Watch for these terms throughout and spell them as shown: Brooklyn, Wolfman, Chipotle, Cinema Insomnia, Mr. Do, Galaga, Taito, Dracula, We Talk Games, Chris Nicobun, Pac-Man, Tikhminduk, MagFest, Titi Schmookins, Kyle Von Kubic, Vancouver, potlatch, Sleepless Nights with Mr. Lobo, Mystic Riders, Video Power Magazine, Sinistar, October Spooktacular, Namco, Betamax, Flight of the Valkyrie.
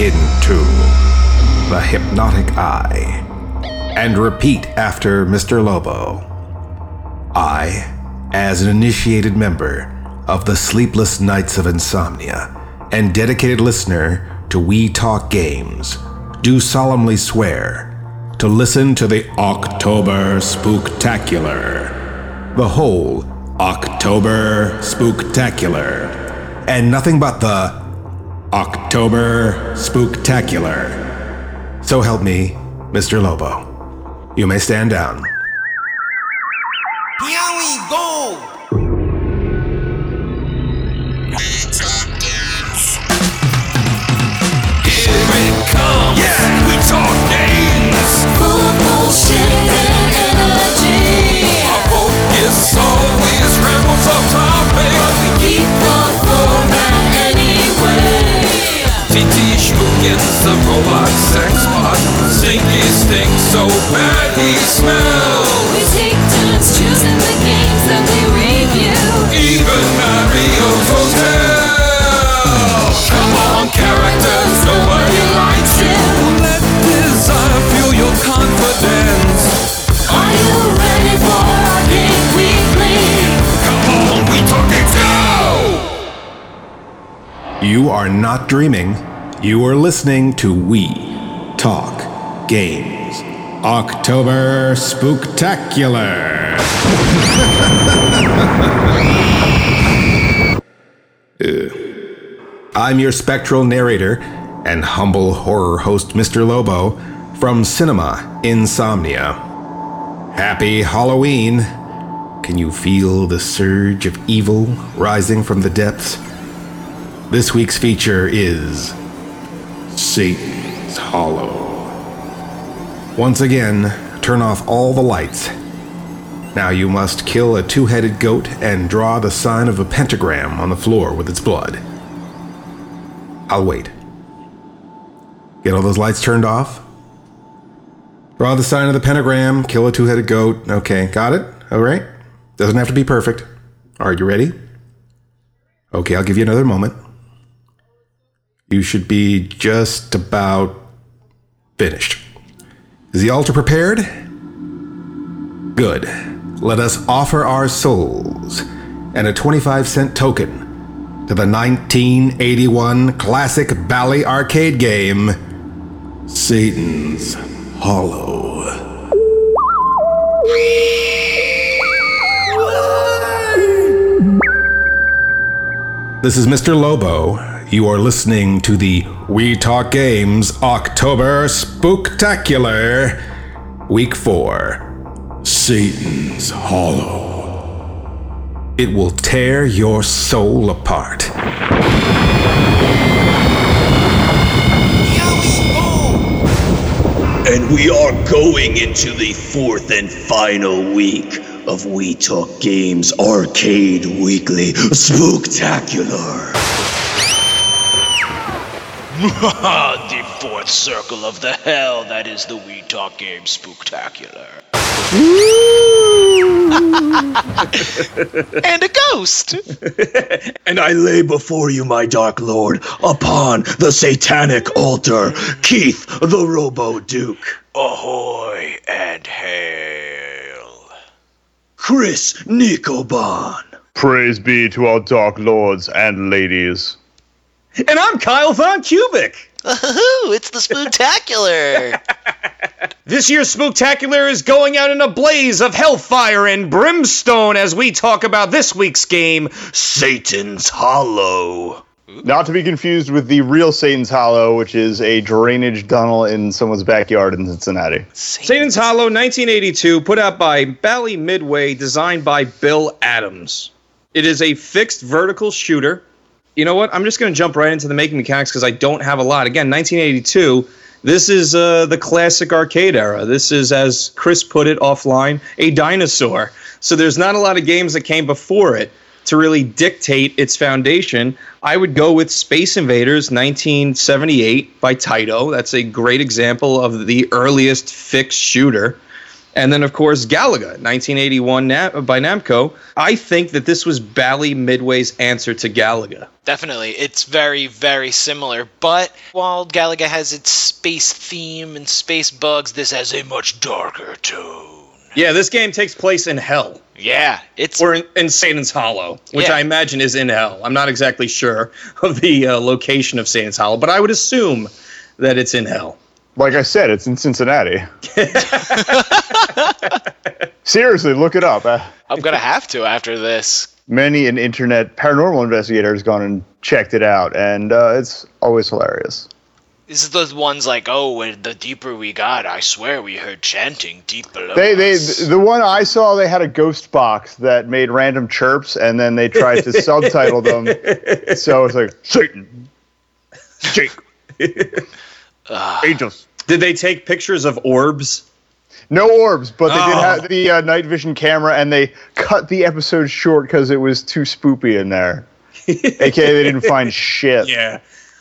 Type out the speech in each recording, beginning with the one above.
into the hypnotic eye and repeat after Mr. Lobo. I, as an initiated member of the Sleepless Knights of Insomnia and dedicated listener to We Talk Games, do solemnly swear to listen to the October Spooktacular, the whole October Spooktacular, and nothing but the October Spooktacular. So help me, Mr. Lobo. You may stand down. Here we go! We Talk Games. Here it comes. Yeah, we talk games. Full bullshit and energy. Our focus always rambles off topic, but we keep the format anyway. Titi Schmookins, the robot sex bot. Stinky stinks so bad he smells. We take turns choosing the games that we review. Even Mario's Hotel. Come on, characters, nobody likes it. Let desire fuel your confidence. Are you ready for our game weekly? Come on, we talk it now. You are not dreaming. You are listening to We Talk Games. October Spooktacular. I'm your spectral narrator and humble horror host, Mr. Lobo, from Cinema Insomnia. Happy Halloween. Can you feel the surge of evil rising from the depths? This week's feature is Satan's Hollow. Once again, turn off all the lights. Now you must kill a two-headed goat and draw the sign of a pentagram on the floor with its blood. I'll wait. Get all those lights turned off. Draw the sign of the pentagram, kill a two-headed goat. Okay, got it? All right. Doesn't have to be perfect. Are you ready? Okay, I'll give you another moment. You should be just about finished. Is the altar prepared? Good. Let us offer our souls and a 25-cent token to the 1981 classic Bally arcade game, Satan's Hollow. This is Mr. Lobo. You are listening to the We Talk Games October Spooktacular, Week 4, Satan's Hollow. It will tear your soul apart. Here we go! And we are going into the fourth and final week of We Talk Games Arcade Weekly Spooktacular. The fourth circle of the hell that is the We Talk Game Spooktacular. And a ghost. And I lay before you, my dark lord, upon the satanic altar, Keith the Robo Duke. Ahoy and hail. Chris Nicobun. Praise be to our dark lords and ladies. And I'm Kyle Von Kubic. Woohoo, it's the Spooktacular. This year's Spooktacular is going out in a blaze of hellfire and brimstone as we talk about this week's game, Satan's Hollow. Not to be confused with the real Satan's Hollow, which is a drainage tunnel in someone's backyard in Cincinnati. Satan's Hollow, 1982, put out by Bally Midway, designed by Bill Adams. It is a fixed vertical shooter. You know what? I'm just going to jump right into the making mechanics because I don't have a lot. Again, 1982, this is the classic arcade era. This is, as Chris put it offline, a dinosaur. So there's not a lot of games that came before it to really dictate its foundation. I would go with Space Invaders, 1978, by Taito. That's a great example of the earliest fixed shooter. And then, of course, Galaga, 1981 by Namco. I think that this was Bally Midway's answer to Galaga. Definitely. It's very, very similar. But while Galaga has its space theme and space bugs, this has a much darker tone. Yeah, this game takes place in hell. Yeah, it's... Or in Satan's Hollow, which I imagine is in hell. I'm not exactly sure of the location of Satan's Hollow, but I would assume that it's in hell. Like I said, it's in Cincinnati. Seriously, look it up. I'm going to have to after this. Many an internet paranormal investigator has gone and checked it out, and it's always hilarious. This is those ones like, oh, the deeper we got, I swear we heard chanting deep below us. The one I saw, they had a ghost box that made random chirps, and then they tried to subtitle them. So it's like, Satan, Jake, angels. Did they take pictures of orbs? No orbs, but they did have the night vision camera, and they cut the episode short because it was too spoopy in there. AKA they didn't find shit. Yeah.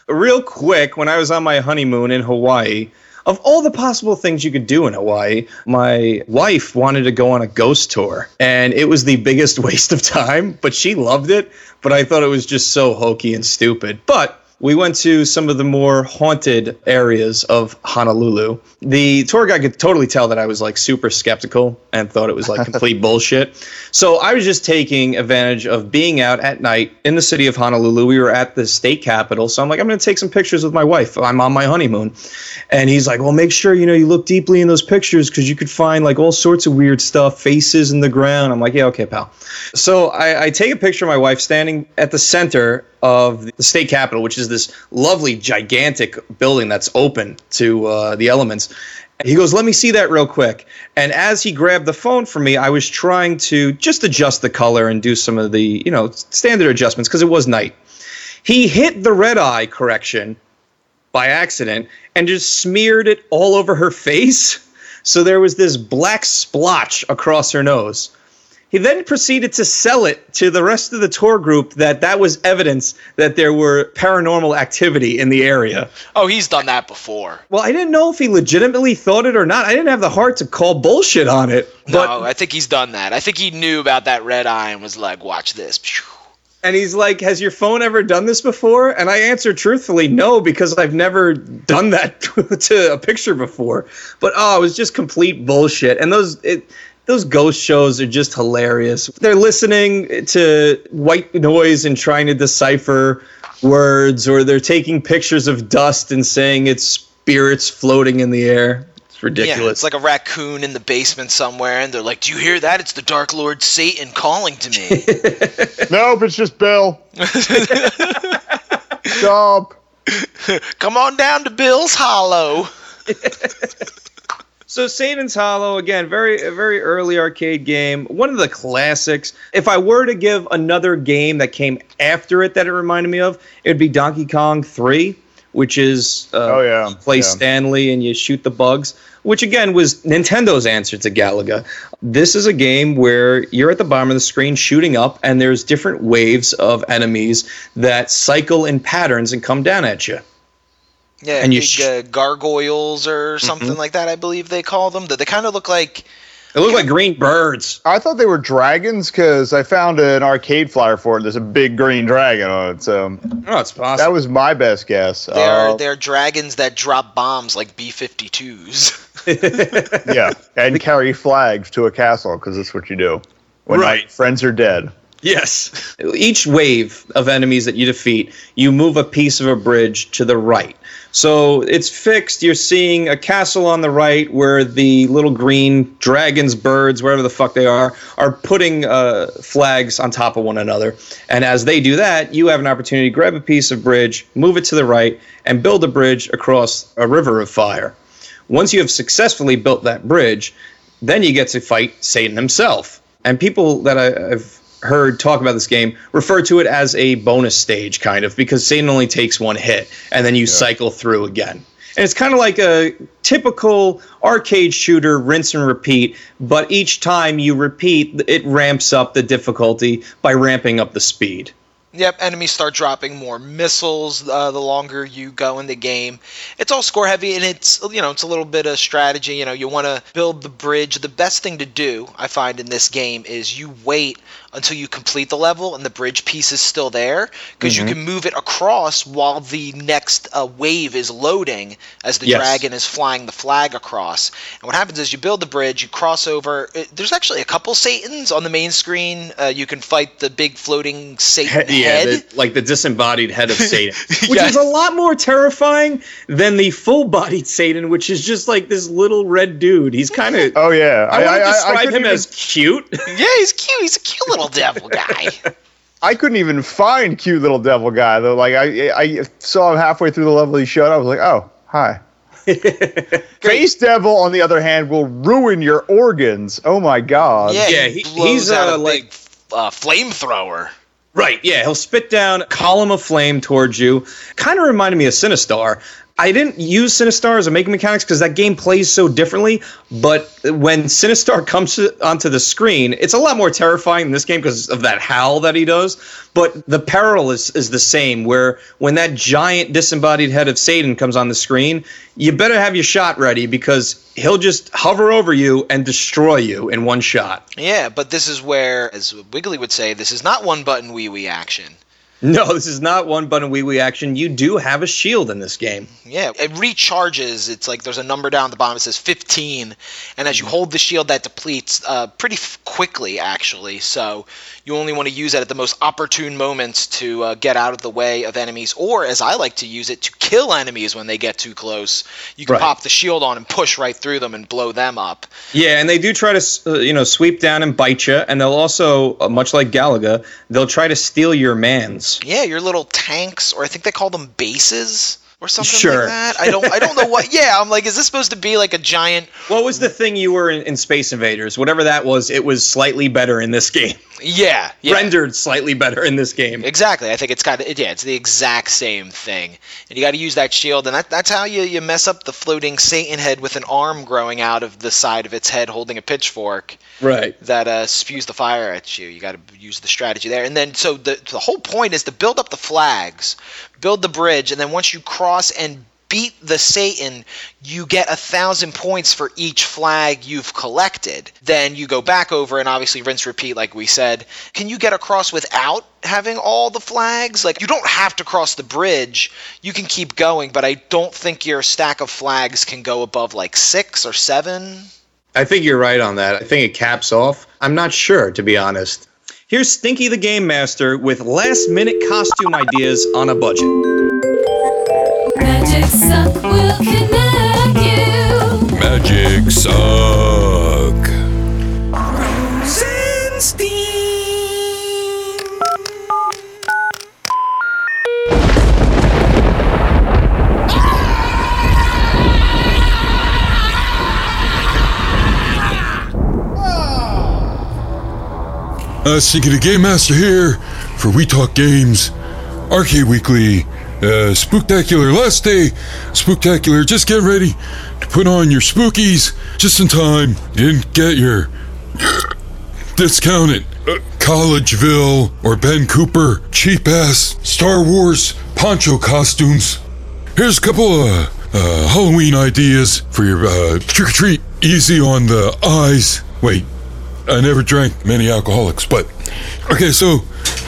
Real quick, when I was on my honeymoon in Hawaii, of all the possible things you could do in Hawaii, my wife wanted to go on a ghost tour. And it was the biggest waste of time, but she loved it. But I thought it was just so hokey and stupid. But we went to some of the more haunted areas of Honolulu. The tour guide could totally tell that I was like super skeptical and thought it was like complete bullshit. So I was just taking advantage of being out at night in the city of Honolulu. We were at the state capitol. So I'm like, I'm going to take some pictures with my wife. I'm on my honeymoon. And he's like, well, make sure, you know, you look deeply in those pictures because you could find like all sorts of weird stuff, faces in the ground. I'm like, yeah, okay, pal. So I take a picture of my wife standing at the center of the state capitol, which is this lovely, gigantic building that's open to the elements. He goes, let me see that real quick. And as he grabbed the phone from me, I was trying to just adjust the color and do some of the, you know, standard adjustments because it was night. He hit the red eye correction by accident and just smeared it all over her face. So there was this black splotch across her nose. He then proceeded to sell it to the rest of the tour group that was evidence that there were paranormal activity in the area. Oh, he's done that before. Well, I didn't know if he legitimately thought it or not. I didn't have the heart to call bullshit on it. But no, I think he's done that. I think he knew about that red eye and was like, watch this. And he's like, has your phone ever done this before? And I answered truthfully, no, because I've never done that to a picture before. But, it was just complete bullshit. And those ghost shows are just hilarious. They're listening to white noise and trying to decipher words, or they're taking pictures of dust and saying it's spirits floating in the air. It's ridiculous. Yeah, it's like a raccoon in the basement somewhere, and they're like, do you hear that? It's the Dark Lord Satan calling to me. Nope, it's just Bill. Stop. Come on down to Bill's Hollow. So Satan's Hollow, again, very, very early arcade game. One of the classics. If I were to give another game that came after it that it reminded me of, it would be Donkey Kong 3, which is you play Stanley and you shoot the bugs, which, again, was Nintendo's answer to Galaga. This is a game where you're at the bottom of the screen shooting up, and there's different waves of enemies that cycle in patterns and come down at you. Yeah, and big gargoyles or something like that, I believe they call them. They kind of look like... They look like green birds. I thought they were dragons because I found an arcade flyer for it. There's a big green dragon on it. So it's possible. That was my best guess. They're dragons that drop bombs like B-52s. Yeah, and carry flags to a castle because that's what you do when friends are dead. Yes. Each wave of enemies that you defeat, you move a piece of a bridge to the right. So it's fixed. You're seeing a castle on the right where the little green dragons, birds, wherever the fuck they are putting flags on top of one another. And as they do that, you have an opportunity to grab a piece of bridge, move it to the right, and build a bridge across a river of fire. Once you have successfully built that bridge, then you get to fight Satan himself. And people that I've heard talk about this game refer to it as a bonus stage, kind of, because Satan only takes one hit and then you cycle through again. And it's kind of like a typical arcade shooter rinse and repeat, but each time you repeat, it ramps up the difficulty by ramping up the speed. Yep, enemies start dropping more missiles the longer you go in the game. It's all score heavy, and it's a little bit of strategy. You know, you want to build the bridge. The best thing to do, I find, in this game is you wait until you complete the level and the bridge piece is still there, because you can move it across while the next wave is loading as the dragon is flying the flag across. And what happens is you build the bridge, you cross over. There's actually a couple Satans on the main screen. You can fight the big floating Satan head. Yeah, the disembodied head of Satan, which is a lot more terrifying than the full-bodied Satan, which is just like this little red dude. He's kind of... Oh, yeah. I would describe him as cute. Yeah, he's cute. He's a cute little devil guy. I couldn't even find cute little devil guy, though. Like, I saw him halfway through the level he showed. I was like, oh, hi. Face devil, on the other hand, will ruin your organs. Oh, my God. Yeah, he's out a flamethrower. Right, yeah, he'll spit down a column of flame towards you. Kind of reminded me of Sinistar. I didn't use Sinistar as a making mechanics because that game plays so differently, but when Sinistar comes onto the screen, it's a lot more terrifying than this game because of that howl that he does, but the peril is the same, where when that giant disembodied head of Satan comes on the screen, you better have your shot ready because he'll just hover over you and destroy you in one shot. Yeah, but this is where, as Wiggly would say, this is not one-button wee-wee action. No, this is not one-button wee-wee action. You do have a shield in this game. Yeah, it recharges. It's like there's a number down at the bottom. It says 15, and as you hold the shield, that depletes pretty quickly, actually. So you only want to use that at the most opportune moments to get out of the way of enemies, or, as I like to use it, to kill enemies when they get too close. You can pop the shield on and push right through them and blow them up. Yeah, and they do try to sweep down and bite you, and they'll also, much like Galaga, they'll try to steal your mans. Yeah, your little tanks, or I think they call them bases or something like that. I don't know what. Yeah, I'm like, is this supposed to be like a giant? What was the thing you were in Space Invaders? Whatever that was, it was slightly better in this game. Yeah. Rendered slightly better in this game. Exactly. I think it's kind of it's the exact same thing. And you got to use that shield, and that's how you mess up the floating Satan head with an arm growing out of the side of its head, holding a pitchfork. Right. That spews the fire at you. You got to use the strategy there. And then so the whole point is to build up the flags, build the bridge, and then once you cross and beat the Satan, you get 1,000 points for each flag you've collected. Then you go back over and obviously rinse, repeat, like we said. Can you get across without having all the flags? Like, you don't have to cross the bridge. You can keep going, but I don't think your stack of flags can go above 6 or 7. I think you're right on that. I think it caps off. I'm not sure, to be honest. Here's Stinky the Game Master with last-minute costume ideas on a budget. Magic Suck will connect you. Magic Suck. Stinky the Game Master here for We Talk Games, Arcade Weekly, Spooktacular. Last day, Spooktacular. Just get ready to put on your spookies just in time and get your discounted Collegeville or Ben Cooper cheap-ass Star Wars poncho costumes. Here's a couple of Halloween ideas for your trick-or-treat. Easy on the eyes. Wait. I never drank many alcoholics, but... Okay, so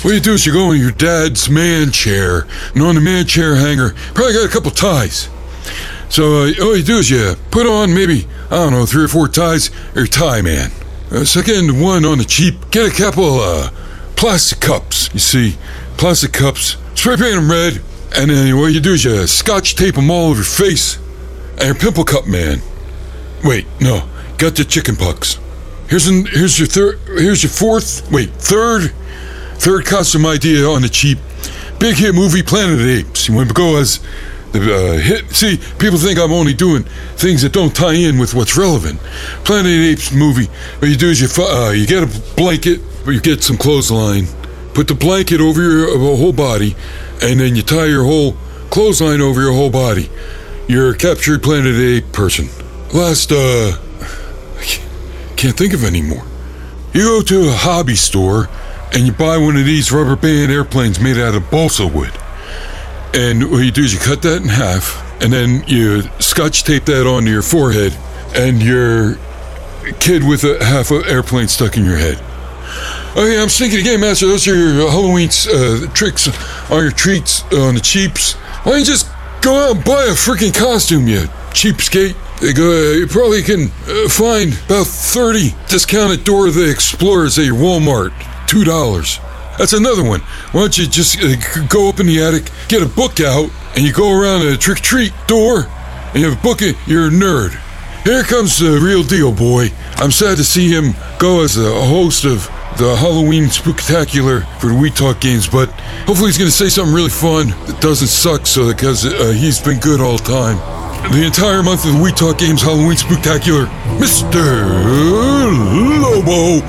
what you do is you go in your dad's man chair, and on the man chair hanger, probably got a couple ties. So all you do is you put on maybe, 3 or 4 ties, or tie man. Second one on the cheap, get a couple plastic cups. You see, plastic cups, spray paint them red, and then what you do is you scotch tape them all over your face, and your pimple cup man. Wait, no, got the chicken pucks. Here's your third costume idea on the cheap. Big hit movie, Planet of the Apes. You want to go as the hit. See, people think I'm only doing things that don't tie in with what's relevant. Planet of the Apes movie. What you do is you get a blanket, or you get some clothesline, put the blanket over your whole body, and then you tie your whole clothesline over your whole body. You're a captured Planet of the Apes person. Last, I can't think of any more. You go to a hobby store, and you buy one of these rubber band airplanes made out of balsa wood. And what you do is you cut that in half, and then you scotch tape that onto your forehead, and you're a kid with a half an airplane stuck in your head. Oh yeah, I'm Stinky the Game Master. Those are your Halloween tricks on your treats on the cheaps. Why don't you just go out and buy a freaking costume, you cheapskate? They go, you probably can find about 30 discounted Dora the Explorers at your Walmart. $2. That's another one. Why don't you just go up in the attic, get a book out, and you go around a trick-treat door, and you have a book, you're a nerd. Here comes the real deal, boy. I'm sad to see him go as a host of the Halloween Spooktacular for the We Talk Games, but hopefully he's going to say something really fun that doesn't suck, because he's been good all time. The entire month of the We Talk Games Halloween Spooktacular, Mr. Lobo.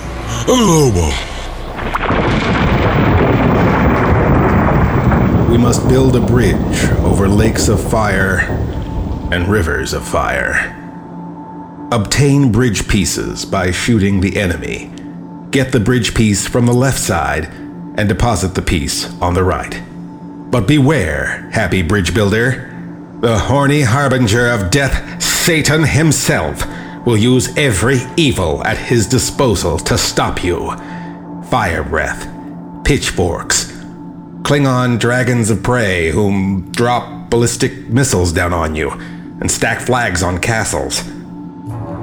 We must build a bridge over lakes of fire and rivers of fire. Obtain bridge pieces by shooting the enemy. Get the bridge piece from the left side and deposit the piece on the right. But beware, happy bridge builder. The horny harbinger of death, Satan himself, will use every evil at his disposal to stop you. Fire breath, pitchforks, Klingon dragons of prey whom drop ballistic missiles down on you and stack flags on castles.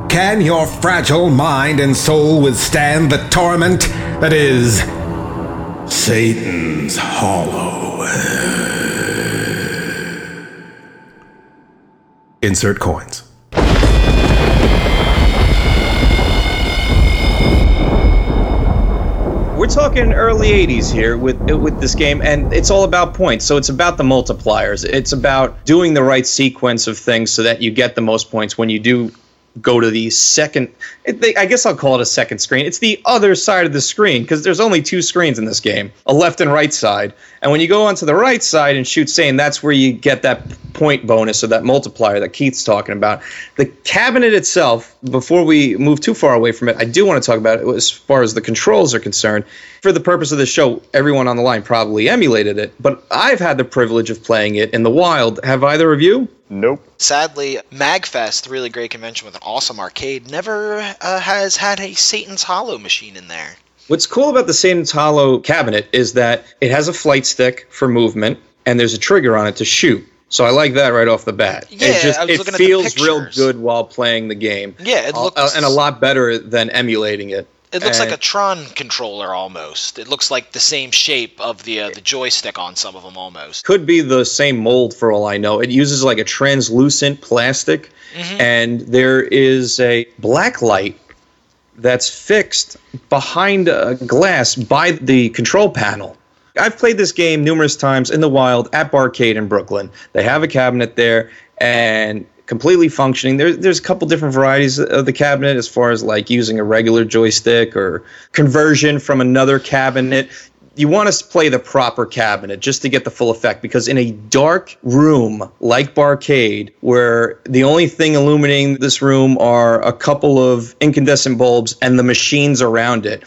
Can your fragile mind and soul withstand the torment that is Satan's Hollow? Insert coins. We're talking early 80s here with this game, and it's all about points. So it's about the multipliers. It's about doing the right sequence of things so that you get the most points when you do go to the second, I guess I'll call it a second screen. It's the other side of the screen, because there's only two screens in this game, a left and right side. And when you go onto the right side and shoot Satan, that's where you get that point bonus or that multiplier that Keith's talking about. The cabinet itself, before we move too far away from it, I do want to talk about it as far as the controls are concerned. For the purpose of this show, everyone on the line probably emulated it, but I've had the privilege of playing it in the wild. Have either of you? Nope. Sadly, MagFest, really great convention with an awesome arcade, never has had a Satan's Hollow machine in there. What's cool about the Satan's Hollow cabinet is that it has a flight stick for movement, and there's a trigger on it to shoot. So I like that right off the bat. Yeah, it feels real good while playing the game. Yeah, it looks and a lot better than emulating it. It looks like a Tron controller almost. It looks like the same shape of the joystick on some of them almost. Could be the same mold for all I know. It uses like a translucent plastic, and there is a black light that's fixed behind a glass by the control panel. I've played this game numerous times in the wild at Barcade in Brooklyn. They have a cabinet there, and completely functioning. There's a couple different varieties of the cabinet as far as like using a regular joystick or conversion from another cabinet. You want to play the proper cabinet just to get the full effect, because in a dark room like Barcade, where the only thing illuminating this room are a couple of incandescent bulbs and the machines around it,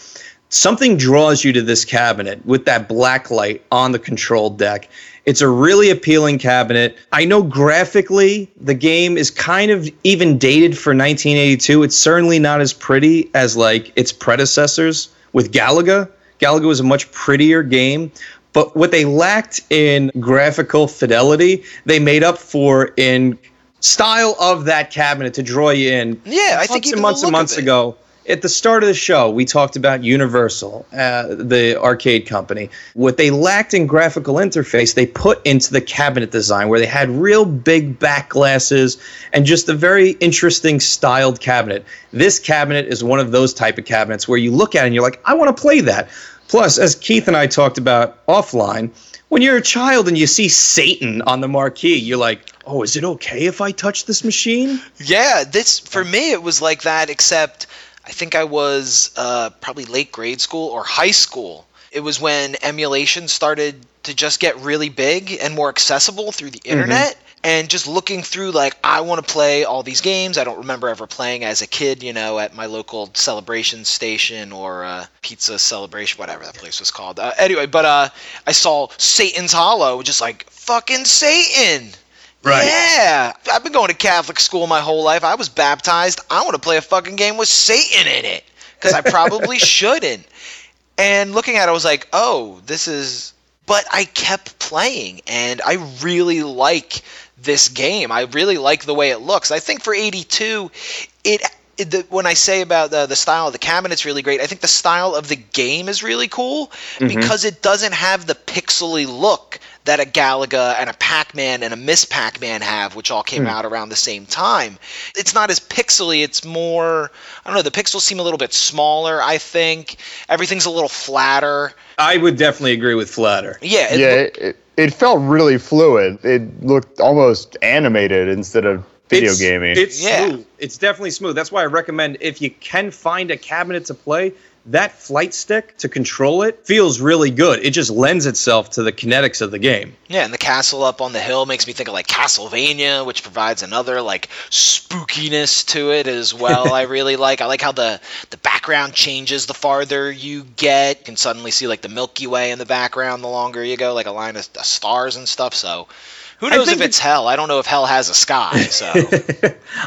something draws you to this cabinet with that black light on the control deck. It's a really appealing cabinet. I know graphically the game is kind of even dated for 1982. It's certainly not as pretty as like its predecessors with Galaga. Galaga was a much prettier game. But what they lacked in graphical fidelity, they made up for in style of that cabinet to draw you in. Yeah, I think months ago. At the start of the show, we talked about Universal, the arcade company. What they lacked in graphical interface, they put into the cabinet design, where they had real big back glasses and just a very interesting styled cabinet. This cabinet is one of those type of cabinets where you look at it and you're like, I want to play that. Plus, as Keith and I talked about offline, when you're a child and you see Satan on the marquee, you're like, oh, is it okay if I touch this machine? Yeah, this for me, it was like that, except I think I was probably late grade school or high school. It was when emulation started to just get really big and more accessible through the internet. and just looking through, like, I want to play all these games I don't remember ever playing as a kid, you know, at my local Celebration Station or Pizza Celebration, whatever that place was called. Anyway, I saw Satan's Hollow, just like, fucking Satan! Right. Yeah! I've been going to Catholic school my whole life. I was baptized. I want to play a fucking game with Satan in it, because I probably shouldn't. And looking at it, I was like, oh, this is... But I kept playing, and I really like this game. I really like the way it looks. I think for 82, when I say about the style of the cabinet's really great, I think the style of the game is really cool, because it doesn't have the pixely look that a Galaga and a Pac-Man and a Miss Pac-Man have, which all came out around the same time. It's not as pixely. It's more, I don't know, the pixels seem a little bit smaller, I think. Everything's a little flatter. I would definitely agree with flatter. Yeah. It felt really fluid. It looked almost animated instead of video gaming. It's smooth. It's definitely smooth. That's why I recommend, if you can find a cabinet to play, that flight stick to control it feels really good. It just lends itself to the kinetics of the game. Yeah, and the castle up on the hill makes me think of, like, Castlevania, which provides another, like, spookiness to it as well. I really like. I like how the background changes the farther you get. You can suddenly see, like, the Milky Way in the background the longer you go, like a line of stars and stuff, so... Who knows if it's hell? I don't know if hell has a sky. So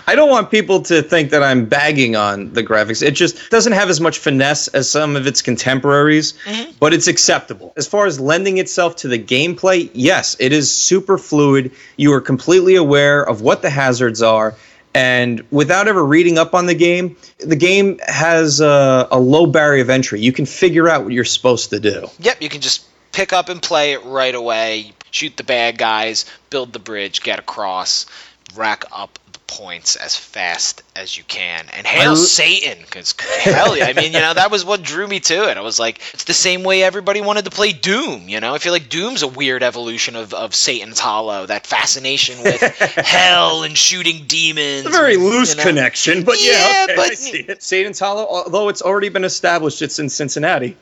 I don't want people to think that I'm bagging on the graphics. It just doesn't have as much finesse as some of its contemporaries, but it's acceptable. As far as lending itself to the gameplay, yes, it is super fluid. You are completely aware of what the hazards are. And without ever reading up on the game has a low barrier of entry. You can figure out what you're supposed to do. Yep, you can just pick up and play it right away. Shoot the bad guys, build the bridge, get across, rack up the points as fast as you can. And hail Satan, because hell yeah. I mean, you know, that was what drew me to it. I was like, it's the same way everybody wanted to play Doom, you know? I feel like Doom's a weird evolution of Satan's Hollow, that fascination with hell and shooting demons. It's a very loose connection, but yeah, okay, but I see it. Satan's Hollow, although it's already been established, it's in Cincinnati.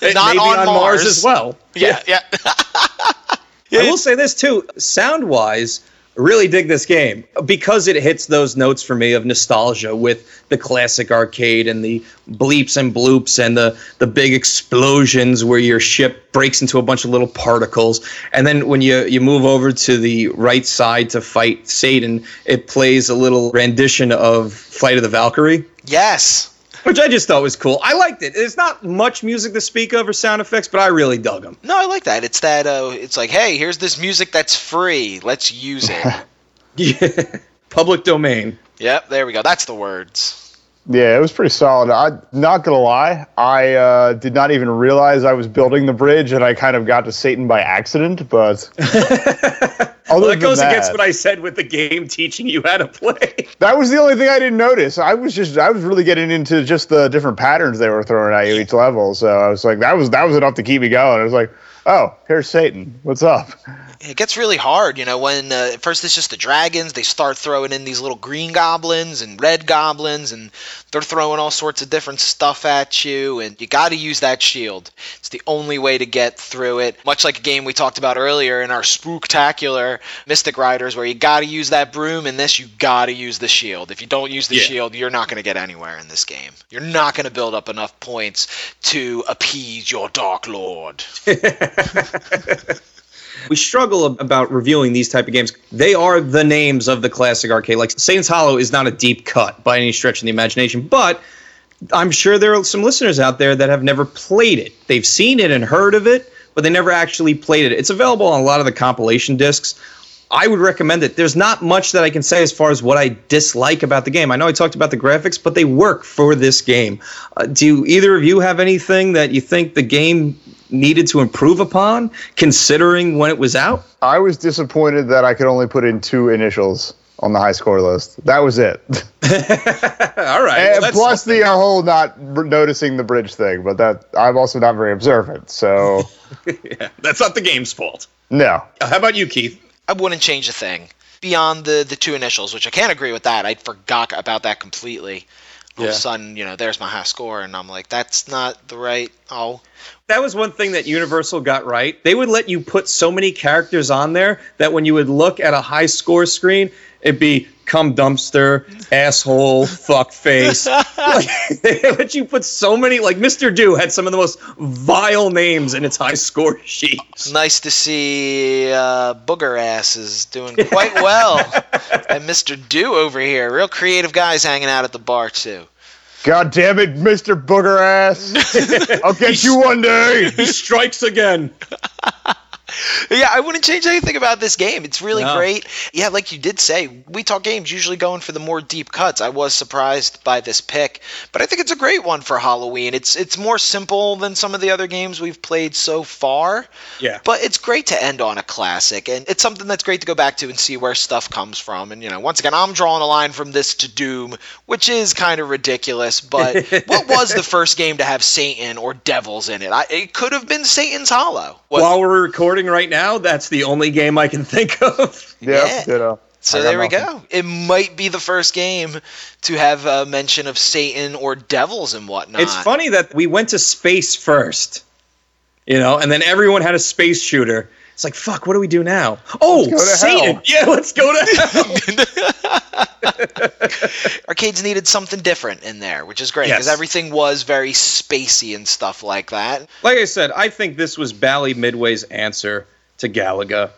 Not on Mars as well. Yeah. I will say this, too. Sound-wise, really dig this game because it hits those notes for me of nostalgia with the classic arcade and the bleeps and bloops and the big explosions where your ship breaks into a bunch of little particles. And then when you move over to the right side to fight Satan, it plays a little rendition of Flight of the Valkyrie. Yes. Which I just thought was cool. I liked it. There's not much music to speak of or sound effects, but I really dug them. No, I like that. It's that. It's like, hey, here's this music that's free. Let's use it. Yeah. Public domain. Yep, there we go. That's the words. Yeah, it was pretty solid. I'm not going to lie. I did not even realize I was building the bridge, and I kind of got to Satan by accident, but... Well, that goes against what I said with the game teaching you how to play. That was the only thing I didn't notice. I was really getting into just the different patterns they were throwing at you each level. So I was like, that was enough to keep me going. I was like, oh, here's Satan. What's up? It gets really hard, you know, when at first it's just the dragons. They start throwing in these little green goblins and red goblins, and they're throwing all sorts of different stuff at you, and you got to use that shield. It's the only way to get through it. Much like a game we talked about earlier in our spooktacular Mystic Riders, where you got to use that broom. In this, you got to use the shield. If you don't use the shield, you're not going to get anywhere in this game. You're not going to build up enough points to appease your Dark Lord. We struggle about reviewing these type of games. They are the names of the classic arcade. Like, Saints Hollow is not a deep cut by any stretch of the imagination, but I'm sure there are some listeners out there that have never played it. They've seen it and heard of it, but they never actually played it. It's available on a lot of the compilation discs. I would recommend it. There's not much that I can say as far as what I dislike about the game. I know I talked about the graphics, but they work for this game. Do either of you have anything that you think the game needed to improve upon, considering when it was out? I was disappointed that I could only put in 2 initials on the high score list. That was it. All right. And well, plus the whole not noticing the bridge thing, but that I'm also not very observant, so... Yeah, that's not the game's fault. No. How about you, Keith? I wouldn't change a thing beyond the 2 initials, which I can't agree with that. I forgot about that completely. all of a sudden, you know, there's my high score, and I'm like, that's not the right. Oh, that was one thing that Universal got right. They would let you put so many characters on there that when you would look at a high score screen, it'd be cum dumpster, asshole, fuck face. Like, they let you put so many. Like Mr. Do had some of the most vile names in its high score sheet. It's nice to see Booger Ass is doing quite well. And Mr. Do over here, real creative guys hanging out at the bar too. God damn it, Mr. Booger Ass! I'll get you one day. He strikes again. Yeah, I wouldn't change anything about this game. It's really great. Yeah, like you did say, We Talk Games usually going for the more deep cuts. I was surprised by this pick, but I think it's a great one for Halloween. It's more simple than some of the other games we've played so far. Yeah. But it's great to end on a classic, and it's something that's great to go back to and see where stuff comes from. And, you know, once again, I'm drawing a line from this to Doom, which is kind of ridiculous, but what was the first game to have Satan or devils in it? It could have been Satan's Hollow. While we're recording right now, that's the only game I can think of. Yeah. So there we go. It might be the first game to have a mention of Satan or devils and whatnot. It's funny that we went to space first, you know, and then everyone had a space shooter. It's like, fuck, what do we do now? Oh, Satan! Hell. Yeah, let's go to hell! Arcades needed something different in there, which is great, because everything was very spacey and stuff like that. Like I said, I think this was Bally Midway's answer to Galaga,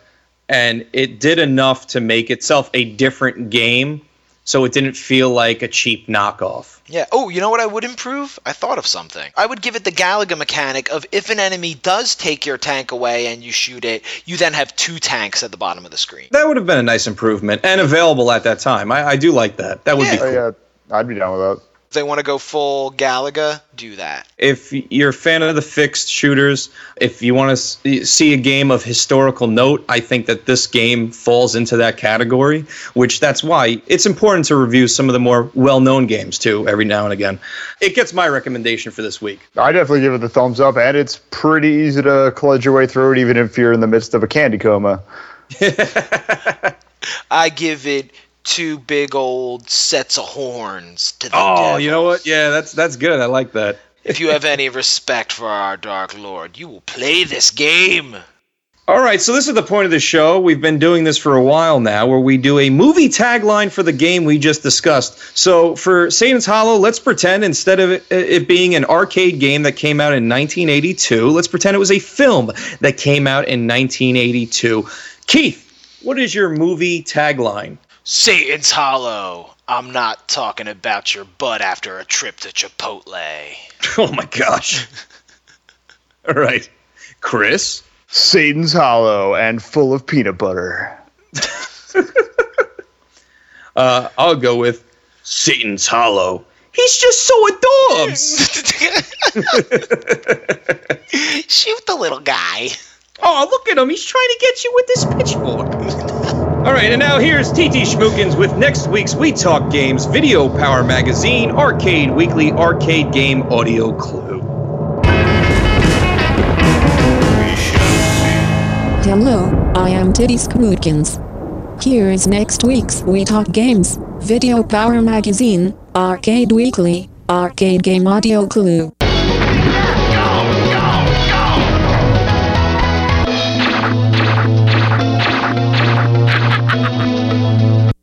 and it did enough to make itself a different game, so it didn't feel like a cheap knockoff. Yeah. Oh, you know what I would improve? I thought of something. I would give it the Galaga mechanic of if an enemy does take your tank away and you shoot it, you then have two tanks at the bottom of the screen. That would have been a nice improvement and available at that time. I do like that. That would be cool. Yeah, I'd be down with that. If they want to go full Galaga, do that. If you're a fan of the fixed shooters, if you want to see a game of historical note, I think that this game falls into that category, which that's why it's important to review some of the more well-known games, too, every now and again. It gets my recommendation for this week. I definitely give it the thumbs up, and it's pretty easy to cludge your way through it, even if you're in the midst of a candy coma. I give it two big old sets of horns to the devil. You know what? Yeah, that's good. I like that. If you have any respect for our Dark Lord, you will play this game. All right, so this is the point of the show. We've been doing this for a while now, where we do a movie tagline for the game we just discussed. So for Satan's Hollow, let's pretend instead of it being an arcade game that came out in 1982, let's pretend it was a film that came out in 1982. Keith, what is your movie tagline? Satan's Hollow. I'm not talking about your butt after a trip to Chipotle. Oh, my gosh. All right. Chris? Satan's Hollow and full of peanut butter. I'll go with Satan's Hollow. He's just so adorbs. Shoot the little guy. Oh, look at him. He's trying to get you with this pitchfork. All right, and now here's Titi Schmookins with next week's We Talk Games Video Power Magazine Arcade Weekly Arcade Game Audio Clue. Hello, I am Titi Schmookins. Here is next week's We Talk Games Video Power Magazine Arcade Weekly Arcade Game Audio Clue.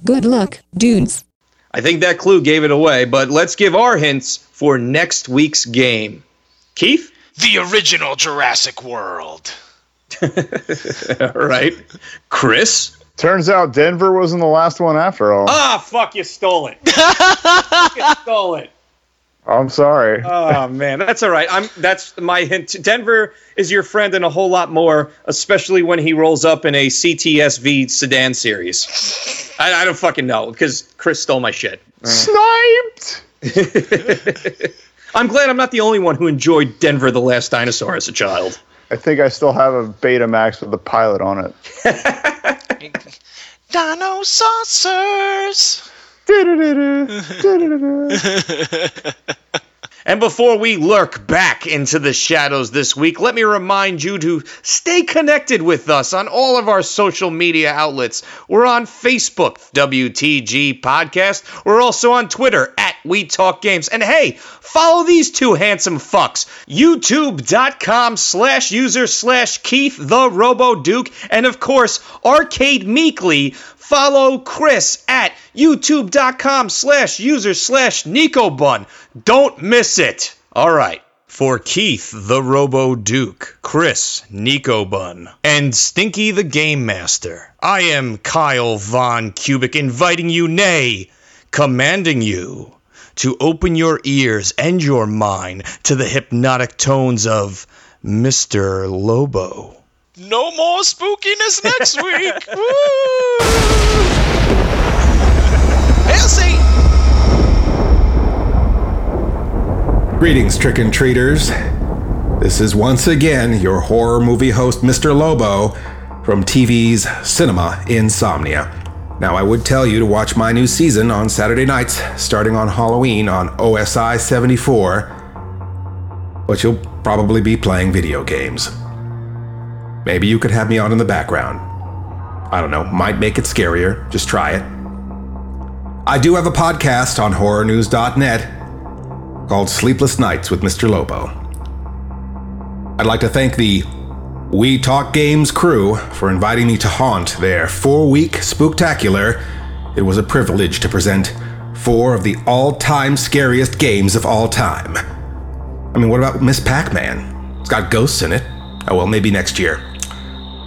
Good luck, dudes. I think that clue gave it away, but let's give our hints for next week's game. Keith? The original Jurassic World. All right. Chris? Turns out Denver wasn't the last one after all. Ah, fuck, you stole it. I'm sorry. Oh, man, that's all right. That's my hint. Denver is your friend and a whole lot more, especially when he rolls up in a CTSV sedan series. I don't fucking know, because Chris stole my shit. Sniped! I'm glad I'm not the only one who enjoyed Denver the Last Dinosaur as a child. I think I still have a Betamax with the pilot on it. Dino saucers! And before we lurk back into the shadows this week, let me remind you to stay connected with us on all of our social media outlets. We're on Facebook, WTG Podcast. We're also on Twitter, at We Talk Games. And hey, follow these two handsome fucks, youtube.com/user/Keith the Robo Duke. And of course, Arcade Meekly. Follow Chris at youtube.com/user/Nicobun. Don't miss it. All right. For Keith the Robo Duke, Chris Nicobun, and Stinky the Game Master, I am Kyle Von Kubic, inviting you, nay, commanding you, to open your ears and your mind to the hypnotic tones of Mr. Lobo. No more spookiness next week! Woo! Hail Satan! Greetings, trick-and-treaters. This is once again your horror movie host, Mr. Lobo, from TV's Cinema Insomnia. Now, I would tell you to watch my new season on Saturday nights, starting on Halloween on OSI 74, but you'll probably be playing video games. Maybe you could have me on in the background. I don't know, might make it scarier. Just try it. I do have a podcast on horrornews.net called Sleepless Nights with Mr. Lobo. I'd like to thank the We Talk Games crew for inviting me to haunt their 4-week spooktacular. It was a privilege to present 4 of the all-time scariest games of all time. I mean, what about Miss Pac-Man? It's got ghosts in it. Oh, well, maybe next year.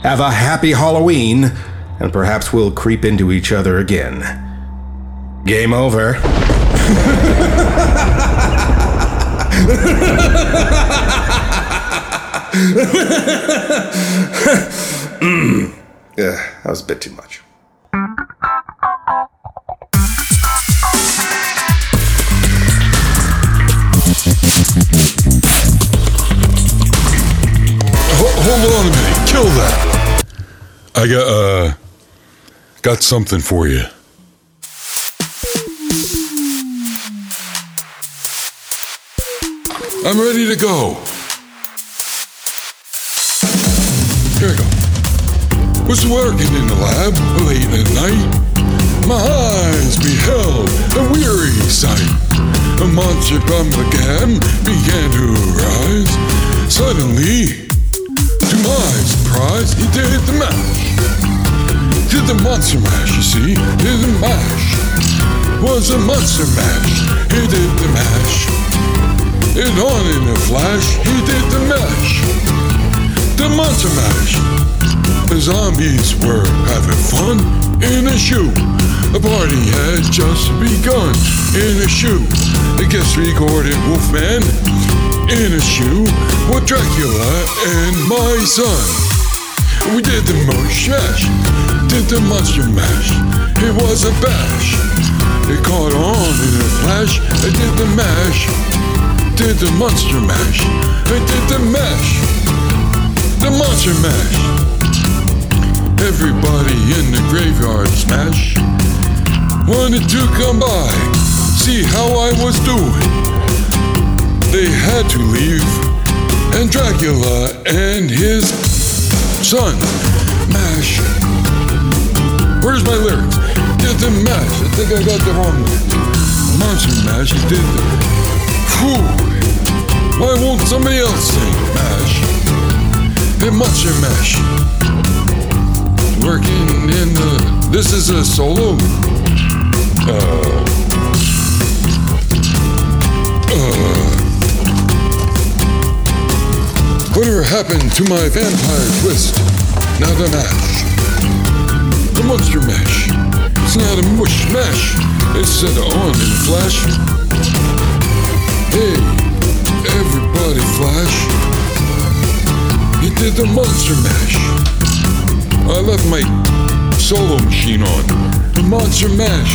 Have a happy Halloween, and perhaps we'll creep into each other again. Game over. Yeah, that was a bit too much. Hold on a minute, kill that. I got something for you. I'm ready to go. Here I go. Was working in the lab late at night. My eyes beheld a weary sight. A monster pumpkin began to rise. Suddenly, to my surprise, he did the mash. Did the monster mash, you see? Did the mash. Was a monster mash. He did the mash. And on in a flash, he did the mash. The monster mash. The zombies were having fun in a shoe. A party had just begun in a shoe. The guest recorded Wolfman in a shoe with Dracula and my son. We did the mustache, did the monster mash. It was a bash. It caught on in a flash. I did the mash, did the monster mash. I did the mash, the monster mash. Everybody in the graveyard smash wanted to come by, see how I was doing. They had to leave, and Dracula and his son mash. Where's my lyrics? Did the mash. I think I got the wrong one. Monster mash. He did the... Whew. Why won't somebody else sing mash? The monster mash. Working in the... This is a solo. Whatever happened to my vampire twist? Now the mash. The monster mash. It's not a mush mash. It's set on in a flash. Hey, everybody flash. He did the monster mash. I left my solo machine on. The monster mash.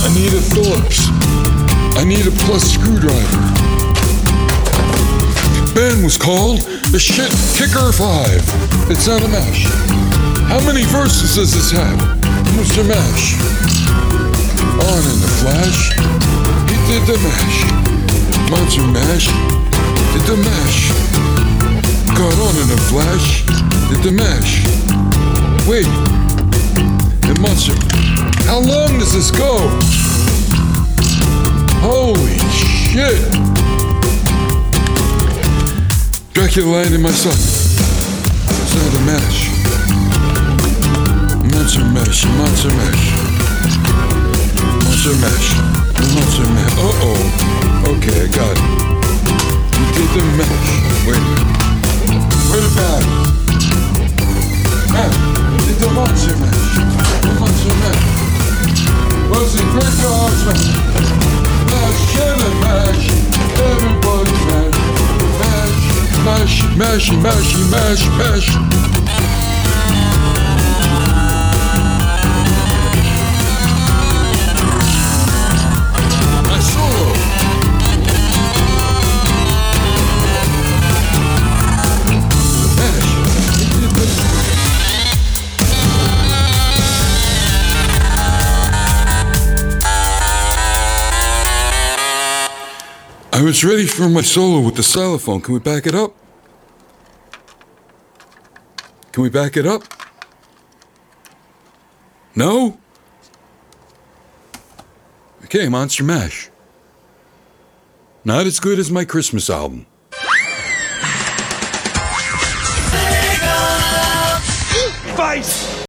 I need a Phillips. I need a plus screwdriver. Ben was called the Shit Kicker 5. It's not a mash. How many verses does this have? Mr. Mash. On in the flash, he did the mash. bunch of mash. Did the mash. Caught on in a flash. Did the mash. Wait. And Monster. How long does this go? Holy shit. Dracula Lion and my son. It's not a mash. Monster mash. Monster mash. Monster mash, monster mash. Uh-oh. Okay, I got it. You did the mash. Wait. Where the bag? You did the monster mash. The monster mash. Was it great dogs mash? Mash and a mash. Everybody's mash. Mash, mash, mash, mash, mash, mash. I was ready for my solo with the xylophone. Can we back it up? Can we back it up? No? Okay, Monster Mash. Not as good as my Christmas album. Vice!